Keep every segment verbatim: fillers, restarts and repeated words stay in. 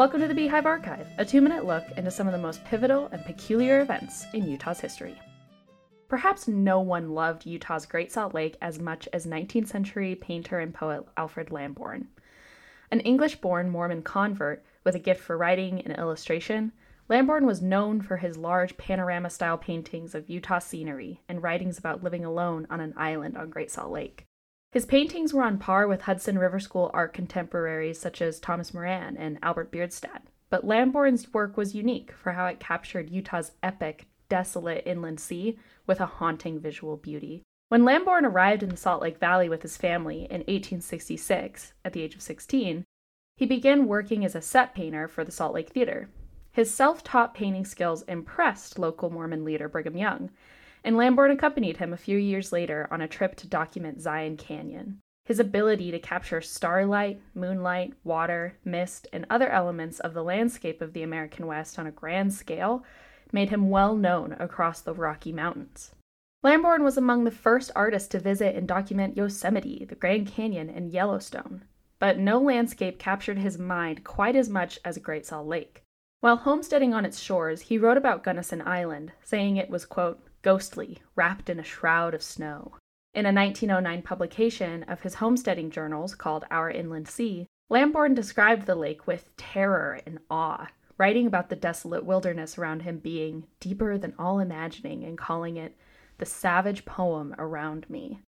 Welcome to the Beehive Archive, a two-minute look into some of the most pivotal and peculiar events in Utah's history. Perhaps no one loved Utah's Great Salt Lake as much as nineteenth century painter and poet Alfred Lambourne. An English-born Mormon convert with a gift for writing and illustration, Lambourne was known for his large panorama-style paintings of Utah scenery and writings about living alone on an island on Great Salt Lake. His paintings were on par with Hudson River School art contemporaries such as Thomas Moran and Albert Bierstadt, but Lambourne's work was unique for how it captured Utah's epic, desolate inland sea with a haunting visual beauty. When Lambourne arrived in the Salt Lake Valley with his family in eighteen sixty-six, at the age of sixteen, he began working as a set painter for the Salt Lake Theater. His self-taught painting skills impressed local Mormon leader Brigham Young, and Lambourne accompanied him a few years later on a trip to document Zion Canyon. His ability to capture starlight, moonlight, water, mist, and other elements of the landscape of the American West on a grand scale made him well known across the Rocky Mountains. Lambourne was among the first artists to visit and document Yosemite, the Grand Canyon, and Yellowstone, but no landscape captured his mind quite as much as Great Salt Lake. While homesteading on its shores, he wrote about Gunnison Island, saying it was, quote, ghostly, wrapped in a shroud of snow. In a nineteen oh nine publication of his homesteading journals called Our Inland Sea, Lambourne described the lake with terror and awe, writing about the desolate wilderness around him being deeper than all imagining and calling it the savage poem around me.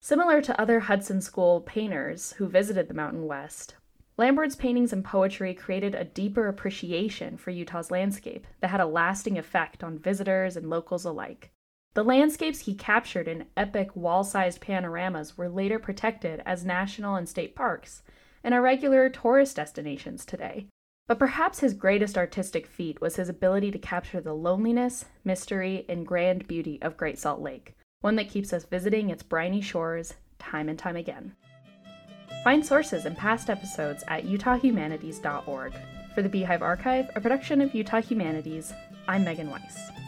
Similar to other Hudson School painters who visited the Mountain West, Lambourne's paintings and poetry created a deeper appreciation for Utah's landscape that had a lasting effect on visitors and locals alike. The landscapes he captured in epic wall-sized panoramas were later protected as national and state parks and are regular tourist destinations today. But perhaps his greatest artistic feat was his ability to capture the loneliness, mystery, and grand beauty of Great Salt Lake, one that keeps us visiting its briny shores time and time again. Find sources and past episodes at utah humanities dot org. For the Beehive Archive, a production of Utah Humanities, I'm Megan Weiss.